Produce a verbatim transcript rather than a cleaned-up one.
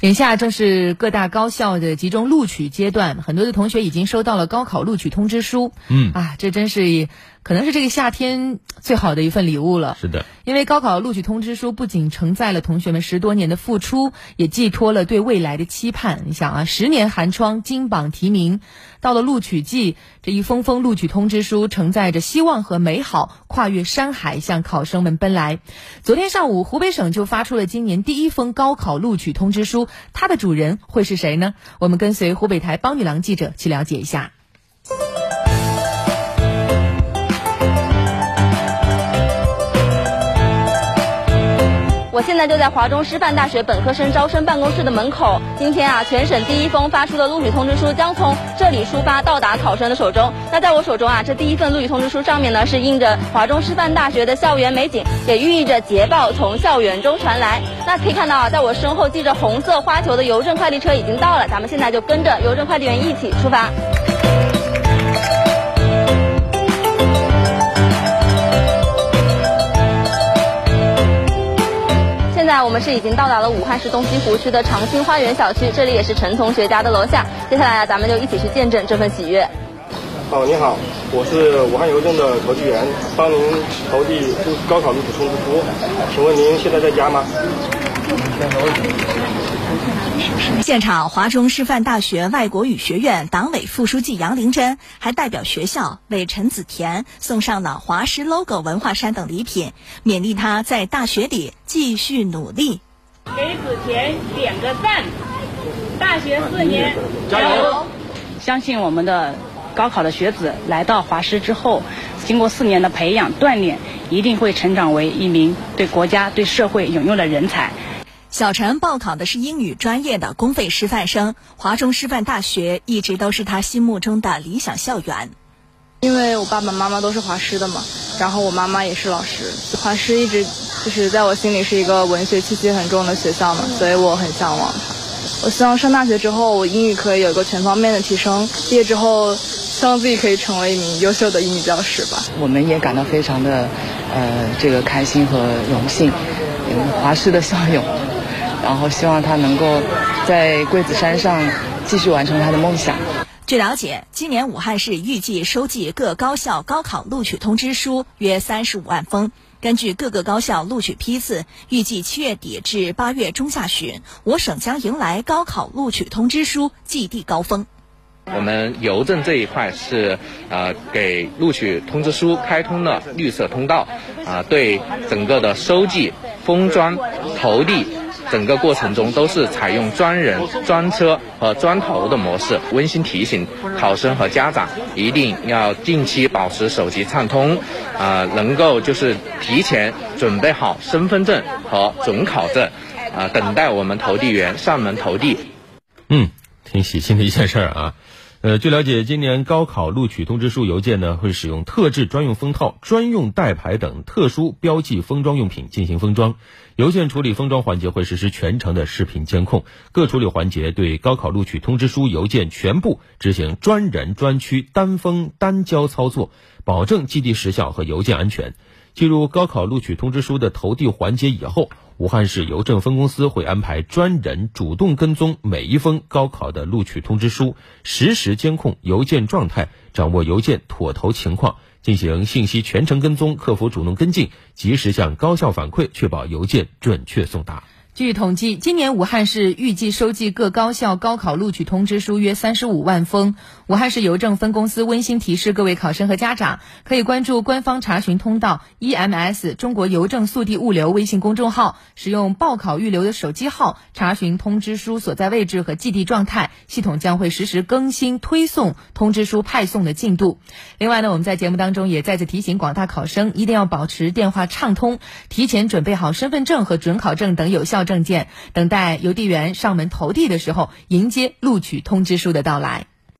眼下正是各大高校的集中录取阶段，很多的同学已经收到了高考录取通知书。嗯啊，这真是可能是这个夏天最好的一份礼物了。是的，因为高考录取通知书不仅承载了同学们十多年的付出，也寄托了对未来的期盼。你想啊，十年寒窗，金榜题名，到了录取季，这一封封录取通知书承载着希望和美好，跨越山海向考生们奔来。昨天上午，湖北省就发出了今年第一封高考录取通知书，它的主人会是谁呢？我们跟随湖北台帮女郎记者去了解一下。我现在就在华中师范大学本科生招生办公室的门口。今天啊，全省第一封发出的录取通知书将从这里出发，到达考生的手中。那在我手中啊，这第一份录取通知书上面呢，是印着华中师范大学的校园美景，也寓意着捷报从校园中传来。那可以看到啊，在我身后系着红色花球的邮政快递车已经到了，咱们现在就跟着邮政快递员一起出发。现在我们是已经到达了武汉市东西湖区的长兴花园小区，这里也是陈同学家的楼下。接下来啊，咱们就一起去见证这份喜悦。哦，你好，我是武汉邮政的投递员，帮您投递高考录取通知书。请问您现在在家吗？现场，华中师范大学外国语学院党委副书记杨凌真还代表学校为陈子田送上了华师 logo、 文化衫等礼品，勉励他在大学里继续努力。给子田点个赞，大学四年加油！相信我们的高考的学子来到华师之后，经过四年的培养锻炼，一定会成长为一名对国家对社会有用的人才。小陈报考的是英语专业的公费师范生，华中师范大学一直都是他心目中的理想校园。因为我爸爸妈妈都是华师的嘛，然后我妈妈也是老师，华师一直就是在我心里是一个文学气息很重的学校嘛，所以我很向往它。我希望上大学之后，我英语可以有一个全方面的提升，毕业之后希望自己可以成为一名优秀的英语教师吧。我们也感到非常的呃这个开心和荣幸，嗯，华师的校友。然后希望他能够在桂子山上继续完成他的梦想。据了解，今年武汉市预计收集各高校高考录取通知书约三十五万封。根据各个高校录取批次，预计七月底至八月中下旬，我省将迎来高考录取通知书寄递高峰。我们邮政这一块是呃给录取通知书开通了绿色通道，啊、呃，对整个的收集、封装、投递。整个过程中都是采用专人、专车和专投的模式。温馨提醒考生和家长，一定要定期保持手机畅通，啊、呃，能够就是提前准备好身份证和准考证，啊、呃，等待我们投递员上门投递。嗯，挺喜庆的一件事儿啊。呃，据了解，今年高考录取通知书邮件呢，会使用特制专用封套、专用带牌等特殊标记封装用品进行封装。邮件处理封装环节会实施全程的视频监控，各处理环节对高考录取通知书邮件全部执行专人专区单封单交操作，保证寄递时效和邮件安全。进入高考录取通知书的投递环节以后，武汉市邮政分公司会安排专人主动跟踪每一封高考的录取通知书，实时监控邮件状态，掌握邮件妥投情况，进行信息全程跟踪，客服主动跟进，及时向高校反馈，确保邮件准确送达。据统计，今年武汉市预计收集各高校高考录取通知书约三十五万封。武汉市邮政分公司温馨提示各位考生和家长，可以关注官方查询通道 E M S 中国邮政速递物流微信公众号，使用报考预留的手机号查询通知书所在位置和寄递状态，系统将会实时更新推送通知书派送的进度。另外呢，我们在节目当中也再次提醒广大考生，一定要保持电话畅通，提前准备好身份证和准考证等有效证件，等待邮递员上门投递的时候，迎接录取通知书的到来。